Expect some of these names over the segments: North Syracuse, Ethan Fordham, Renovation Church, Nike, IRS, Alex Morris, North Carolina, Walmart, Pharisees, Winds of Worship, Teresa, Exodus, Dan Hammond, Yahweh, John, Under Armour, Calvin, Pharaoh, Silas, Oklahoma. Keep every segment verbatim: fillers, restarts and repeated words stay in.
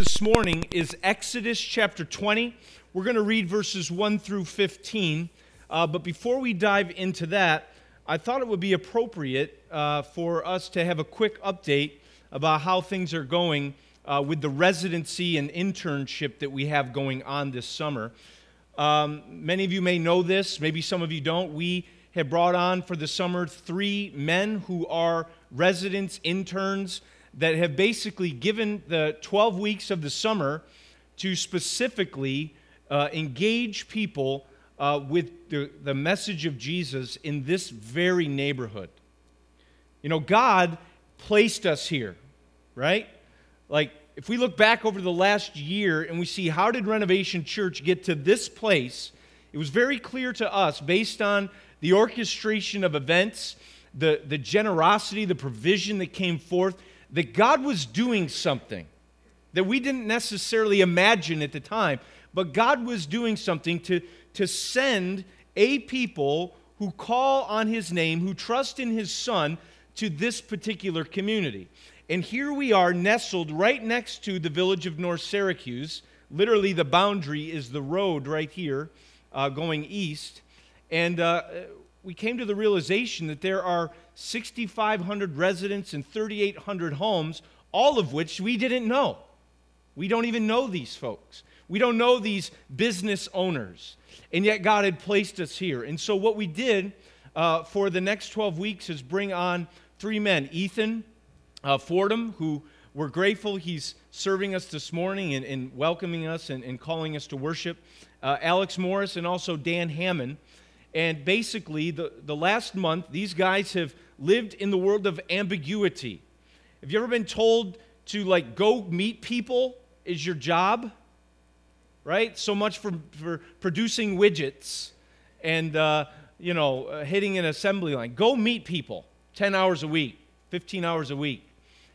this morning is Exodus chapter twenty. We're going to read verses one through fifteen. Uh, but before we dive into that, I thought it would be appropriate uh, for us to have a quick update about how things are going uh, with the residency and internship that we have going on this summer. Um, many of you may know this, maybe some of you don't. We have brought on for the summer three men who are residents, interns, that have basically given the twelve weeks of the summer to specifically uh, engage people uh, with the, the message of Jesus in this very neighborhood. You know, God placed us here, right? Like, if we look back over the last year and we see how did Renovation Church get to this place, it was very clear to us based on the orchestration of events, the, the generosity, the provision that came forth, that God was doing something that we didn't necessarily imagine at the time, but God was doing something to, to send a people who call on His name, who trust in His Son, to this particular community. And here we are nestled right next to the village of North Syracuse. Literally the boundary is the road right here uh, going east. And uh, we came to the realization that there are six thousand five hundred residents and three thousand eight hundred homes, all of which we didn't know. We don't even know these folks. We don't know these business owners. And yet God had placed us here. And so what we did uh, for the next twelve weeks is bring on three men, Ethan uh, Fordham, who we're grateful he's serving us this morning and, and welcoming us and, and calling us to worship, uh, Alex Morris, and also Dan Hammond. And basically, the, the last month, these guys have lived in the world of ambiguity. Have you ever been told to, like, go meet people is your job? Right? So much for, for producing widgets and, uh, you know, uh, hitting an assembly line. Go meet people ten hours a week, fifteen hours a week,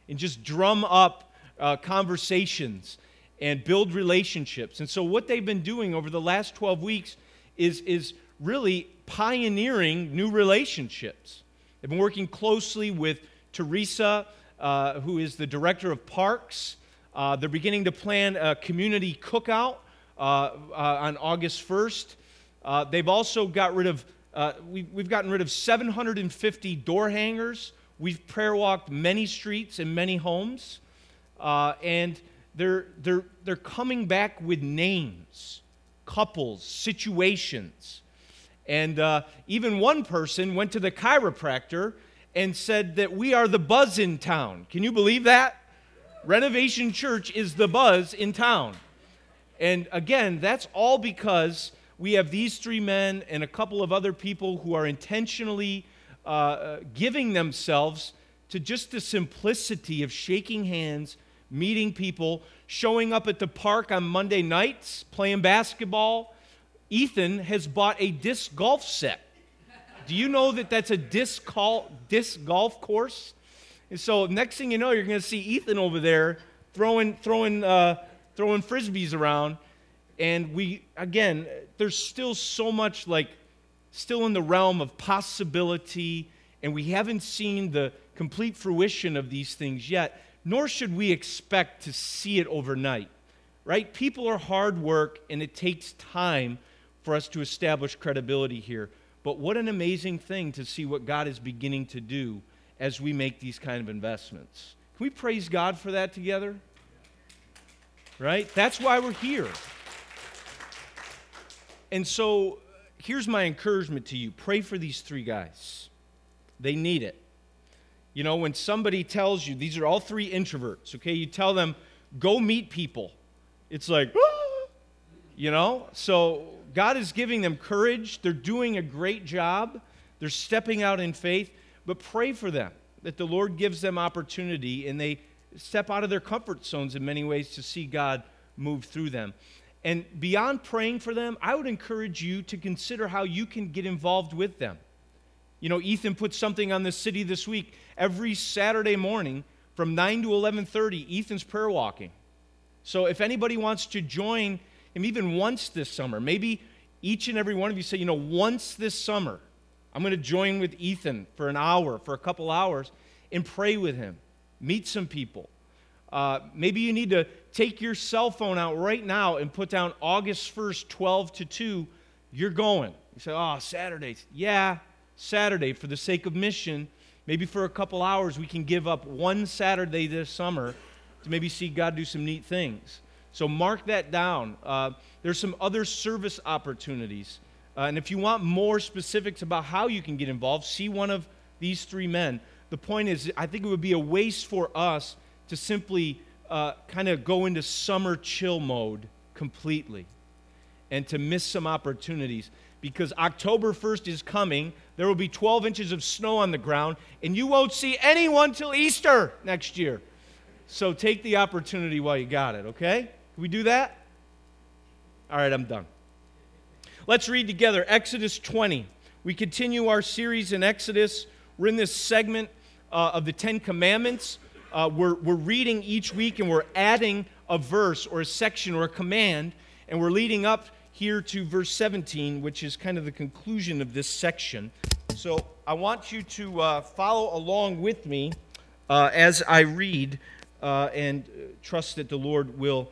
and just drum up uh, conversations and build relationships. And so what they've been doing over the last twelve weeks is is... really pioneering new relationships. They've been working closely with Teresa, uh, who is the director of parks. Uh, they're beginning to plan a community cookout uh, uh, on August first. Uh, they've also got rid of, uh, we, we've gotten rid of seven hundred fifty door hangers. We've prayer walked many streets and many homes. Uh, and they're, they're, they're coming back with names, couples, situations. And uh, even one person went to the chiropractor and said that we are the buzz in town. Can you believe that? Renovation Church is the buzz in town. And again, that's all because we have these three men and a couple of other people who are intentionally uh, giving themselves to just the simplicity of shaking hands, meeting people, showing up at the park on Monday nights, playing basketball. Ethan has bought a disc golf set. Do you know that that's a disc, call, disc golf course? And so next thing you know, you're going to see Ethan over there throwing, throwing, uh, throwing frisbees around. And we, again, there's still so much, like, still in the realm of possibility, and we haven't seen the complete fruition of these things yet, nor should we expect to see it overnight, right? People are hard work, and it takes time for us to establish credibility here. But what an amazing thing to see what God is beginning to do as we make these kind of investments. Can we praise God for that together? Right? That's why we're here. And so here's my encouragement to you. Pray for these three guys. They need it. You know, when somebody tells you, these are all three introverts, okay? You tell them, go meet people. It's like, ah! You know? So God is giving them courage. They're doing a great job. They're stepping out in faith. But pray for them, that the Lord gives them opportunity, and they step out of their comfort zones in many ways to see God move through them. And beyond praying for them, I would encourage you to consider how you can get involved with them. You know, Ethan put something on the city this week. Every Saturday morning from nine to eleven thirty, Ethan's prayer walking. So if anybody wants to join him even once this summer, maybe each and every one of you say, you know, once this summer, I'm going to join with Ethan for an hour, for a couple hours, and pray with him, meet some people. Uh, maybe you need to Take your cell phone out right now and put down August first, twelve to two, you're going. You say, oh, Saturdays. Yeah, Saturday, for the sake of mission, maybe for a couple hours we can give up one Saturday this summer to maybe see God do some neat things. So mark that down. Uh, there's some other service opportunities. Uh, and if you want more specifics about how you can get involved, see one of these three men. The point is, I think it would be a waste for us to simply uh, kind of go into summer chill mode completely and to miss some opportunities, because October first is coming. There will be twelve inches of snow on the ground, and you won't see anyone till Easter next year. So take the opportunity while you got it, okay? Can we do that? All right, I'm done. Let's read together Exodus twenty. We continue our series in Exodus. We're in this segment uh, of the Ten Commandments. Uh, we're, we're reading each week, and we're adding a verse or a section or a command, and we're leading up here to verse seventeen, which is kind of the conclusion of this section. So I want you to uh, follow along with me uh, as I read uh, and trust that the Lord will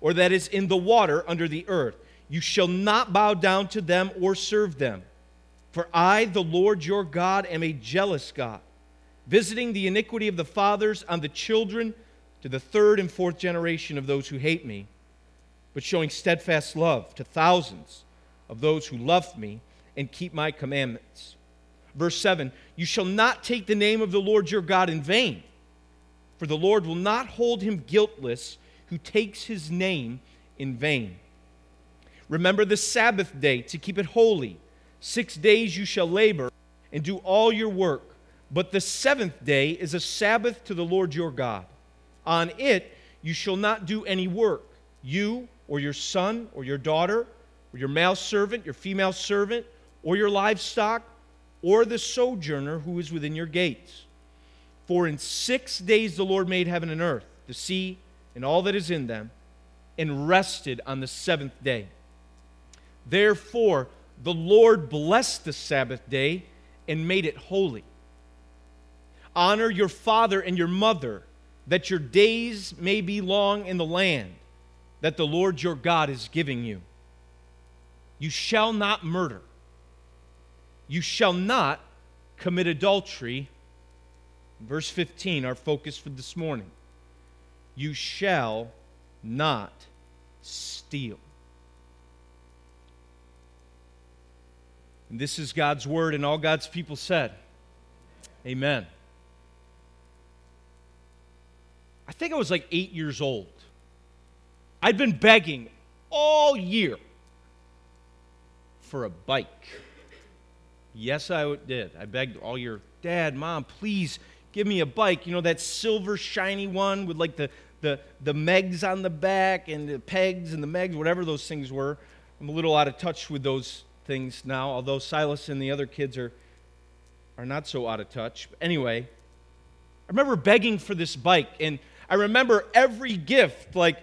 or that is in the water under the earth. You shall not bow down to them or serve them. For I, the Lord your God, am a jealous God, visiting the iniquity of the fathers on the children to the third and fourth generation of those who hate me, but showing steadfast love to thousands of those who love me and keep my commandments. Verse seven, you shall not take the name of the Lord your God in vain, for the Lord will not hold him guiltless who takes his name in vain. Remember the Sabbath day to keep it holy. Six days you shall labor and do all your work, but the seventh day is a Sabbath to the Lord your God. On it you shall not do any work, you or your son or your daughter or your male servant, your female servant, or your livestock, or the sojourner who is within your gates. For in six days the Lord made heaven and earth, the sea, and all that is in them, and rested on the seventh day. Therefore the Lord blessed the Sabbath day and made it holy. Honor your father and your mother, that your days may be long in the land that the Lord your God is giving you. You shall not murder. You shall not commit adultery. Verse fifteen, our focus for this morning. You shall not steal. And this is God's word, and all God's people said, amen. I think I was like eight years old. I'd been begging all year for a bike. Yes, I did. I begged all year, Dad, Mom, please give me a bike. You know, that silver shiny one with like the, the, the megs on the back and the pegs and the megs, whatever those things were. I'm a little out of touch with those things now, although Silas and the other kids are, are not so out of touch. But anyway, I remember begging for this bike, and I remember every gift, like,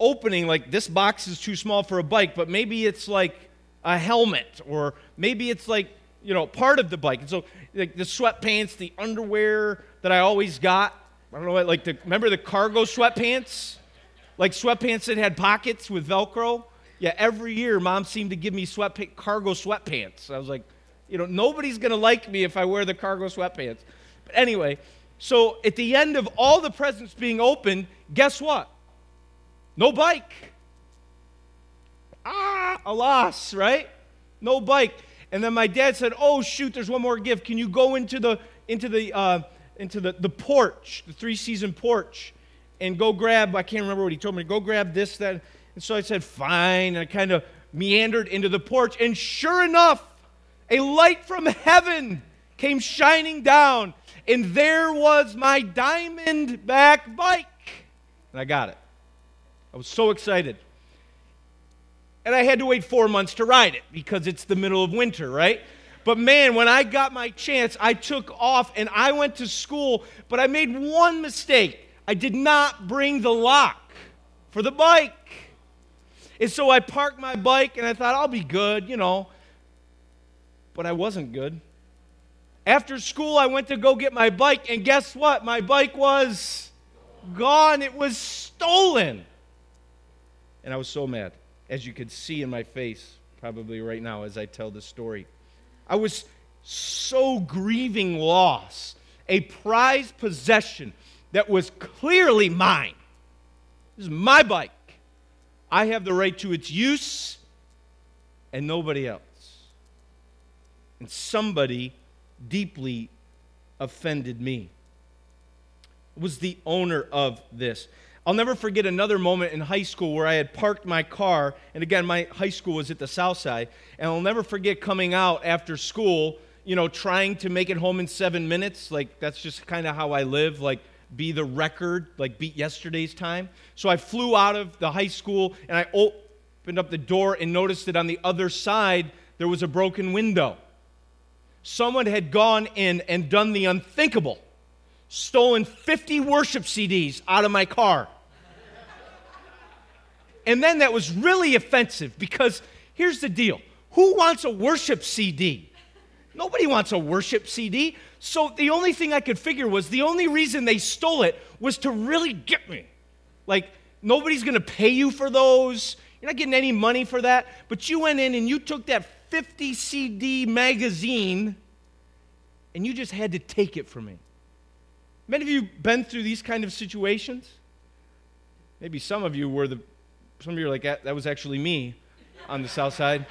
opening, like, this box is too small for a bike, but maybe it's, like, a helmet, or maybe it's, like, you know, part of the bike. And so, like, the sweatpants, the underwear that I always got, I don't know what, like, the, remember the cargo sweatpants? Like, sweatpants that had pockets with Velcro? Yeah, every year, Mom seemed to give me sweat cargo sweatpants. I was like, you know, nobody's going to like me if I wear the cargo sweatpants. But anyway, so at the end of all the presents being opened, guess what? No bike. Ah, alas, right? No bike. And then my dad said, oh, shoot, there's one more gift. Can you go into the into the, uh, into the, the porch, the three-season porch, and go grab, I can't remember what he told me, go grab this, that. And so I said, fine. And I kind of meandered into the porch. And sure enough, a light from heaven came shining down. And there was my diamond back bike. And I got it. I was so excited. And I had to wait four months to ride it because it's the middle of winter, right? But man, when I got my chance, I took off and I went to school, but I made one mistake. I did not bring the lock for the bike. And so I parked my bike and I thought, I'll be good, you know. But I wasn't good. After school, I went to go get my bike, and guess what? My bike was gone. It was stolen. And I was so mad, as you could see in my face probably right now as I tell this story. I was so grieving loss, a prized possession that was clearly mine. This is my bike. I have the right to its use and nobody else. And somebody deeply offended me. I was the owner of this. I'll never forget another moment in high school where I had parked my car, and again, my high school was at the south side, and I'll never forget coming out after school, you know, trying to make it home in seven minutes. Like, that's just kind of how I live, like, be the record, like, beat yesterday's time. So I flew out of the high school, and I opened up the door and noticed that on the other side, there was a broken window. Someone had gone in and done the unthinkable. Stolen fifty worship C Ds out of my car. And then that was really offensive because here's the deal. Who wants a worship C D? Nobody wants a worship C D. So the only thing I could figure was the only reason they stole it was to really get me. Like, nobody's going to pay you for those. You're not getting any money for that. But you went in and you took that fifty C D magazine and you just had to take it from me. Many of you been through these kind of situations. Maybe some of you were the, some of you are like, that was actually me on the south side.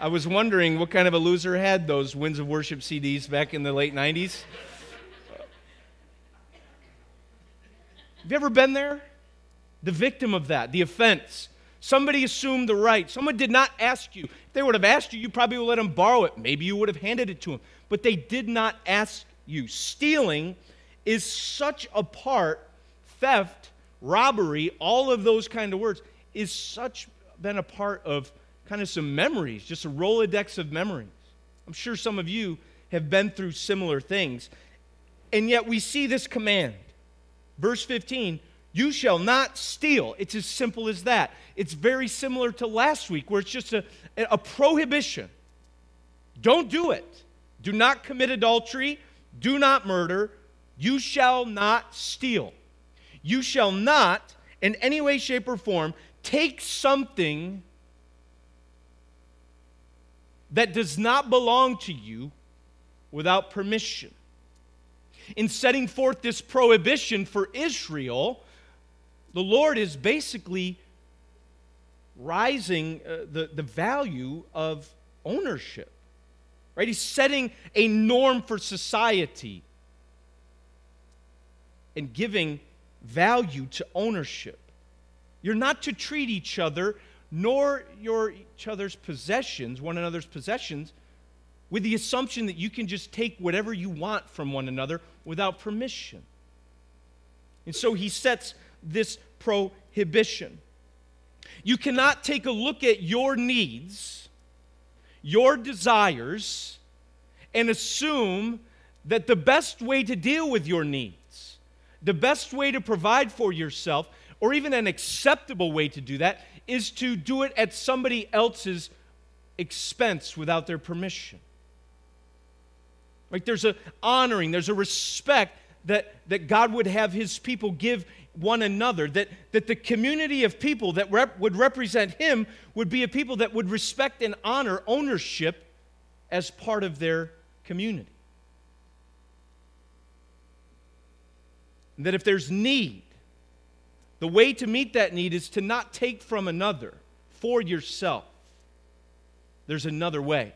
I was wondering what kind of a loser had those Winds of Worship C Ds back in the late nineties. Have you ever been there? The victim of that, the offense. Somebody assumed the right. Someone did not ask you. If they would have asked you, you probably would let them borrow it. Maybe you would have handed it to them. But they did not ask you. Stealing is such a part, theft, robbery, all of those kind of words, is such been a part of kind of some memories, just a Rolodex of memories. I'm sure some of you have been through similar things. And yet we see this command. Verse fifteen, you shall not steal. It's as simple as that. It's very similar to last week where it's just a, a prohibition. Don't do it. Do not commit adultery. Do not murder. You shall not steal. You shall not, in any way, shape, or form, take something that does not belong to you without permission. In setting forth this prohibition for Israel, the Lord is basically rising uh, the, the value of ownership, right? He's setting a norm for society and giving value to ownership. You're not to treat each other, nor your each other's possessions, one another's possessions, with the assumption that you can just take whatever you want from one another without permission. And so he sets this prohibition. You cannot take a look at your needs, your desires, and assume that the best way to deal with your needs, the best way to provide for yourself, or even an acceptable way to do that, is to do it at somebody else's expense without their permission. Right? There's an honoring, there's a respect that, that God would have his people give one another, that, that the community of people that rep, would represent him would be a people that would respect and honor ownership as part of their community. That if there's need, the way to meet that need is to not take from another for yourself. There's another way.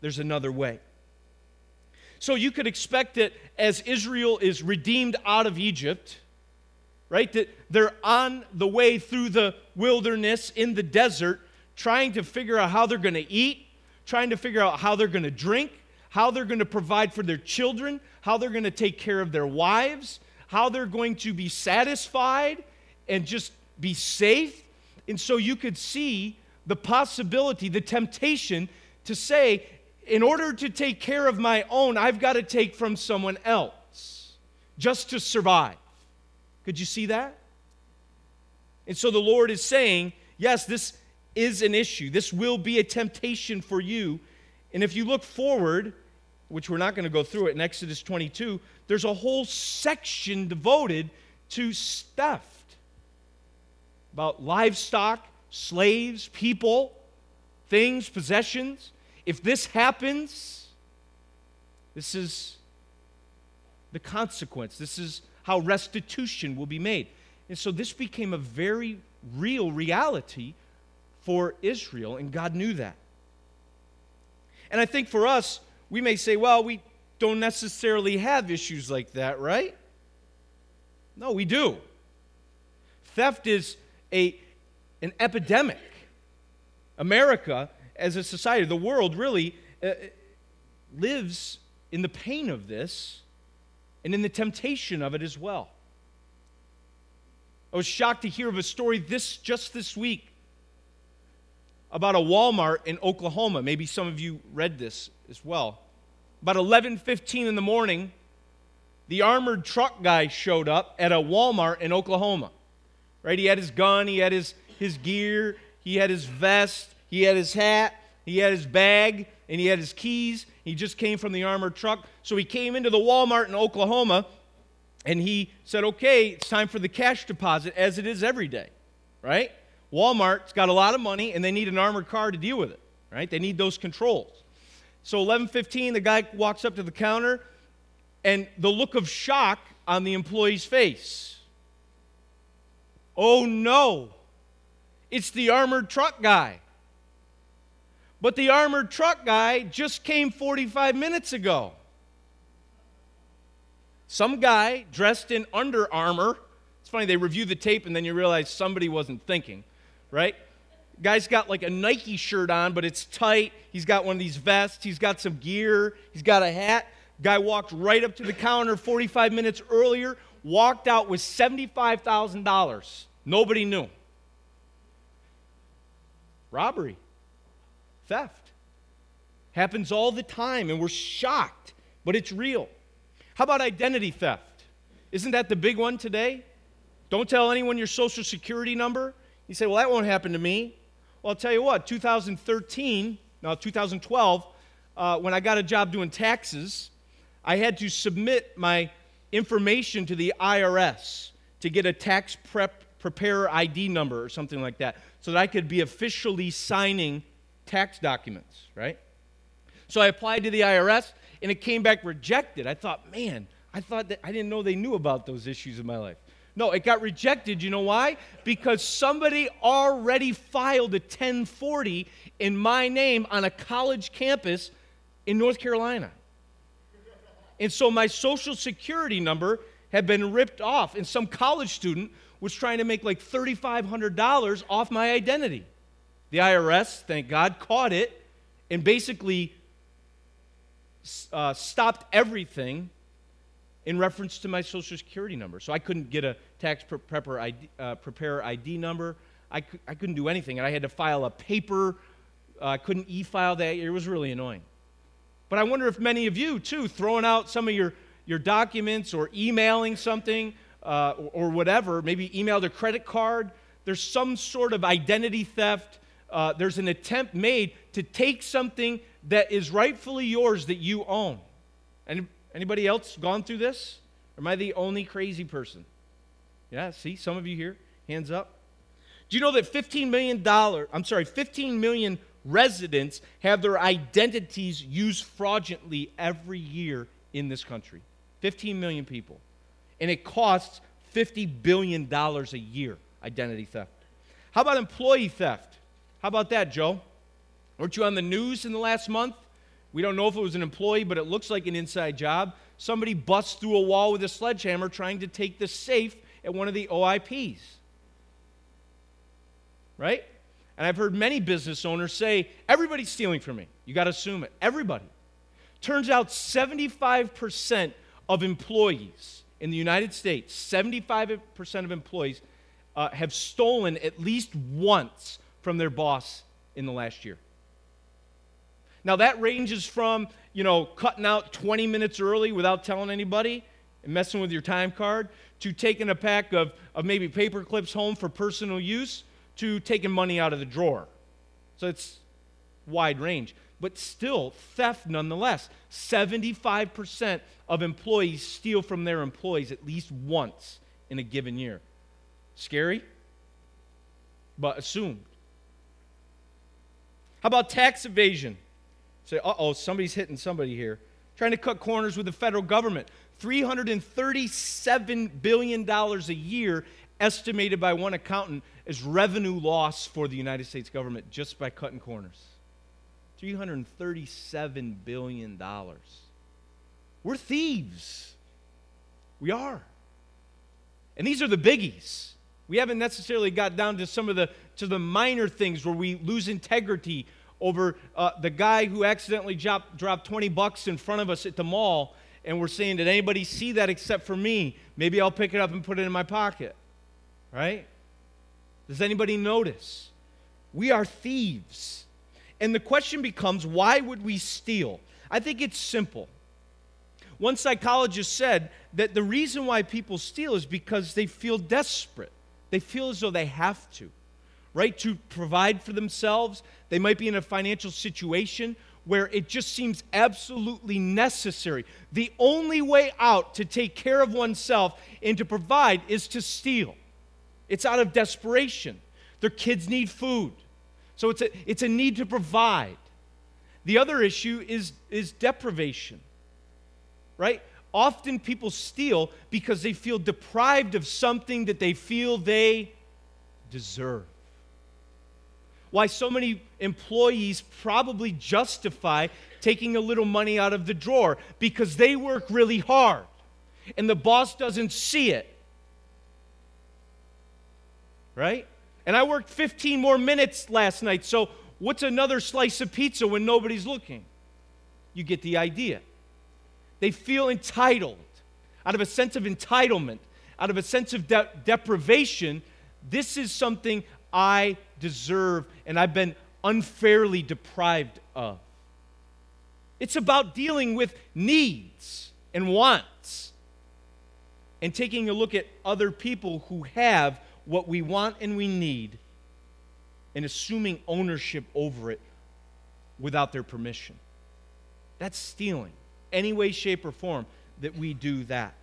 There's another way. So you could expect that as Israel is redeemed out of Egypt, right, that they're on the way through the wilderness in the desert trying to figure out how they're going to eat, trying to figure out how they're going to drink, how they're going to provide for their children, how they're going to take care of their wives, how they're going to be satisfied and just be safe. And so you could see the possibility, the temptation to say, in order to take care of my own, I've got to take from someone else just to survive. Could you see that? And so the Lord is saying, yes, this is an issue. This will be a temptation for you. And if you look forward, which we're not going to go through it, in Exodus twenty-two, there's a whole section devoted to theft, about livestock, slaves, people, things, possessions. If this happens, this is the consequence. This is how restitution will be made. And so this became a very real reality for Israel, and God knew that. And I think for us, we may say, well, we don't necessarily have issues like that, right? No, we do. Theft is a, an epidemic. America, as a society, the world really uh, lives in the pain of this and in the temptation of it as well. I was shocked to hear of a story this just this week about a Walmart in Oklahoma. Maybe some of you read this as well. About eleven fifteen in the morning, the armored truck guy showed up at a Walmart in Oklahoma. Right? He had his gun, he had his, his gear, he had his vest, he had his hat, he had his bag, and he had his keys. He just came from the armored truck. So he came into the Walmart in Oklahoma, and he said, okay, it's time for the cash deposit, as it is every day, right? Walmart's got a lot of money, and they need an armored car to deal with it, right? They need those controls. So eleven fifteen, the guy walks up to the counter, and the look of shock on the employee's face. Oh, no, it's the armored truck guy. But the armored truck guy just came forty-five minutes ago. Some guy dressed in Under Armour. It's funny, they review the tape, and then you realize somebody wasn't thinking, right? Guy's got like a Nike shirt on, but it's tight. He's got one of these vests. He's got some gear. He's got a hat. Guy walked right up to the counter forty-five minutes earlier, walked out with seventy-five thousand dollars. Nobody knew. Robbery. Theft. Happens all the time, and we're shocked, but it's real. How about identity theft? Isn't that the big one today? Don't tell anyone your social security number. You say, well, that won't happen to me. Well, I'll tell you what, twenty thirteen, no, twenty twelve, uh, when I got a job doing taxes, I had to submit my information to the I R S to get a tax prep preparer I D number or something like that, so that I could be officially signing tax documents, right? So I applied to the I R S, and it came back rejected. I thought, man, I thought that I didn't know they knew about those issues in my life. No, it got rejected. You know why? Because somebody already filed a ten forty in my name on a college campus in North Carolina. And so my social security number had been ripped off, and some college student was trying to make like thirty-five hundred dollars off my identity. The I R S, thank God, caught it and basically uh, stopped everything in reference to my social security number. So I couldn't get a tax prepper I D, uh, preparer I D number. I, cu- I couldn't do anything, and I had to file a paper. Uh, I couldn't e-file that. It was really annoying. But I wonder if many of you, too, throwing out some of your, your documents or emailing something uh, or, or whatever, maybe emailed a credit card, there's some sort of identity theft. Uh, there's an attempt made to take something that is rightfully yours that you own. And anybody else gone through this? Or am I the only crazy person? Yeah, see, some of you here, hands up. Do you know that fifteen million dollars, I'm sorry, fifteen million residents have their identities used fraudulently every year in this country? fifteen million people. And it costs fifty billion dollars a year, identity theft. How about employee theft? How about that, Joe? Weren't you on the news in the last month? We don't know if it was an employee, but it looks like an inside job. Somebody busts through a wall with a sledgehammer trying to take the safe at one of the O I Ps. Right? And I've heard many business owners say, everybody's stealing from me. You got to assume it. Everybody. Turns out seventy-five percent of employees in the United States, seventy-five percent of employees uh, have stolen at least once from their boss in the last year. Now that ranges from, you know, cutting out twenty minutes early without telling anybody and messing with your time card, to taking a pack of, of maybe paper clips home for personal use, to taking money out of the drawer. So it's wide range. But still, theft nonetheless. seventy-five percent of employees steal from their employees at least once in a given year. Scary, but assumed. How about tax evasion? Say, uh-oh, somebody's hitting somebody here. Trying to cut corners with the federal government. three hundred thirty-seven billion dollars a year, estimated by one accountant, as revenue loss for the United States government just by cutting corners. three hundred thirty-seven billion dollars. We're thieves. We are. And these are the biggies. We haven't necessarily got down to some of the to the minor things where we lose integrity over uh, the guy who accidentally dropped, dropped twenty bucks in front of us at the mall, and we're saying, did anybody see that except for me? Maybe I'll pick it up and put it in my pocket. Right? Does anybody notice? We are thieves. And the question becomes, why would we steal? I think it's simple. One psychologist said that the reason why people steal is because they feel desperate. They feel as though they have to, right? To provide for themselves. They might be in a financial situation where it just seems absolutely necessary. The only way out to take care of oneself and to provide is to steal. It's out of desperation. Their kids need food. So it's a, it's a need to provide. The other issue is, is deprivation, right? Often people steal because they feel deprived of something that they feel they deserve. Why so many employees probably justify taking a little money out of the drawer, because they work really hard and the boss doesn't see it, right? And I worked fifteen more minutes last night, so what's another slice of pizza when nobody's looking? You get the idea. They feel entitled. Out of a sense of entitlement, out of a sense of de- deprivation, this is something I deserve and I've been unfairly deprived of. It's about dealing with needs and wants and taking a look at other people who have what we want and we need, and assuming ownership over it without their permission. That's stealing, any way, shape, or form that we do that.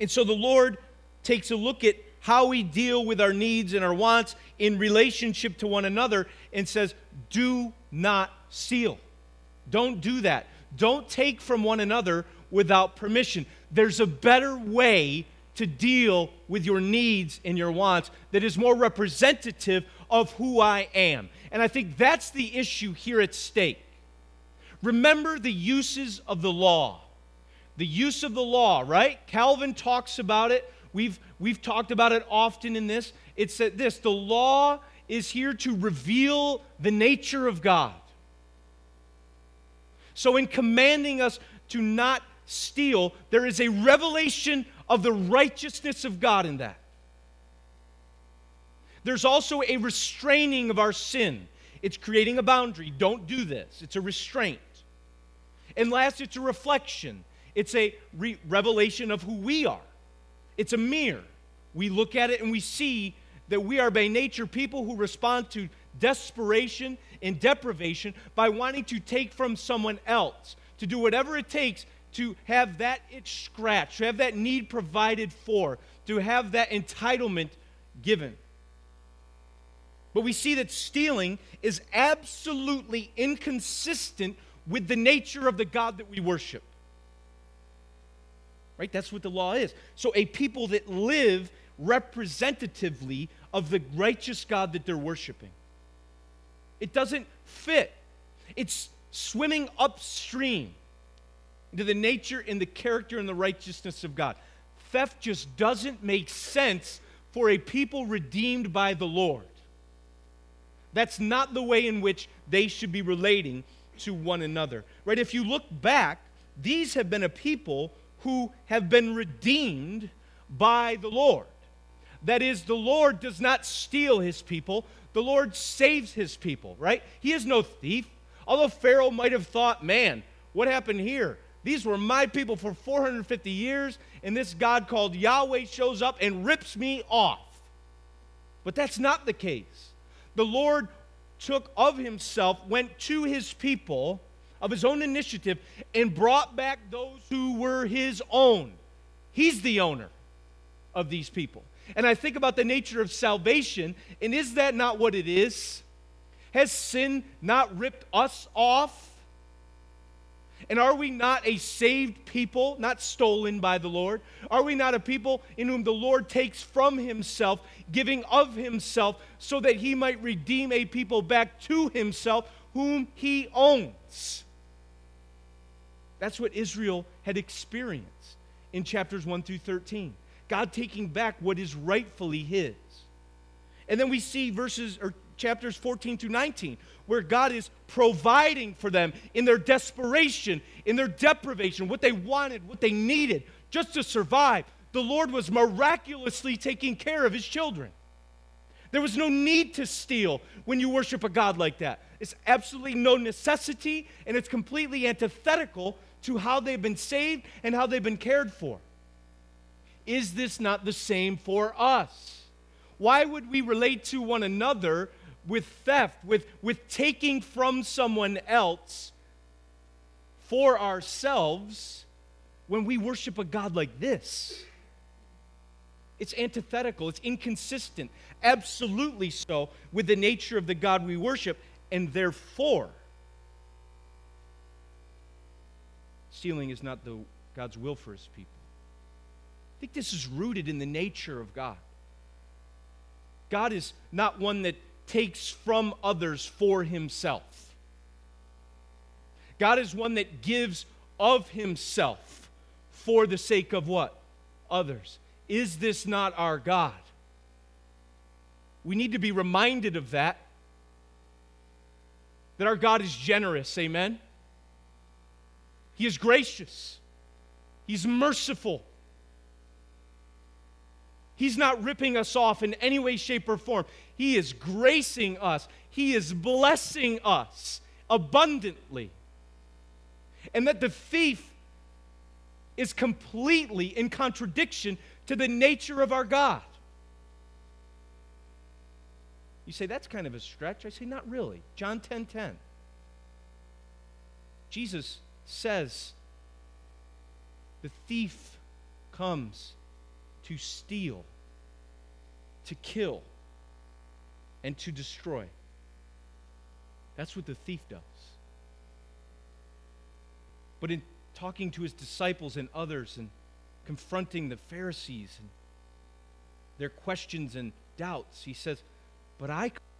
And so the Lord takes a look at how we deal with our needs and our wants in relationship to one another and says, do not steal. Don't do that. Don't take from one another without permission. There's a better way to deal with your needs and your wants that is more representative of who I am. And I think that's the issue here at stake. Remember the uses of the law. The use of the law, right? Calvin talks about it. We've, we've talked about it often in this. It's that this, the law is here to reveal the nature of God. So in commanding us to not steal, there is a revelation of the righteousness of God in that. There's also a restraining of our sin. It's creating a boundary. Don't do this. It's a restraint. And last, it's a reflection. It's a re- revelation of who we are. It's a mirror. We look at it and we see that we are by nature people who respond to desperation and deprivation by wanting to take from someone else, to do whatever it takes to have that itch scratched, to have that need provided for, to have that entitlement given. But we see that stealing is absolutely inconsistent with the nature of the God that we worship. Right? That's what the law is. So a people that live representatively of the righteous God that they're worshiping. It doesn't fit. It's swimming upstream into the nature and the character and the righteousness of God. Theft just doesn't make sense for a people redeemed by the Lord. That's not the way in which they should be relating to one another. Right? If you look back, these have been a people who have been redeemed by the Lord. That is, the Lord does not steal his people. The Lord saves his people, right? He is no thief. Although Pharaoh might have thought, man, what happened here? These were my people for four hundred fifty years, and this God called Yahweh shows up and rips me off. But that's not the case. The Lord took of himself, went to his people of his own initiative, and brought back those who were his own. He's the owner of these people. And I think about the nature of salvation, and is that not what it is? Has sin not ripped us off? And are we not a saved people, not stolen by the Lord? Are we not a people in whom the Lord takes from himself, giving of himself, so that he might redeem a people back to himself whom he owns? That's what Israel had experienced in chapters one through thirteen. God taking back what is rightfully his. And then we see verses or chapters fourteen through nineteen, where God is providing for them in their desperation, in their deprivation, what they wanted, what they needed, just to survive. The Lord was miraculously taking care of his children. There was no need to steal when you worship a God like that. It's absolutely no necessity, and it's completely antithetical to how they've been saved and how they've been cared for. Is this not the same for us? Why would we relate to one another with theft, with, with taking from someone else for ourselves when we worship a God like this? It's antithetical, it's inconsistent, absolutely so with the nature of the God we worship, and therefore, stealing is not the God's will for his people. I think this is rooted in the nature of God. God is not one that takes from others for himself. God is one that gives of himself for the sake of what? Others. Is this not our God? We need to be reminded of that, that our God is generous, amen? He is gracious. He's merciful. He's not ripping us off in any way, shape, or form. He is gracing us. He is blessing us abundantly. And that the thief is completely in contradiction to the nature of our God. You say, that's kind of a stretch. I say, not really. John ten ten. Jesus says, the thief comes to steal, to kill, and to destroy. That's what the thief does. But in talking to his disciples and others and confronting the Pharisees and their questions and doubts, he says, but I come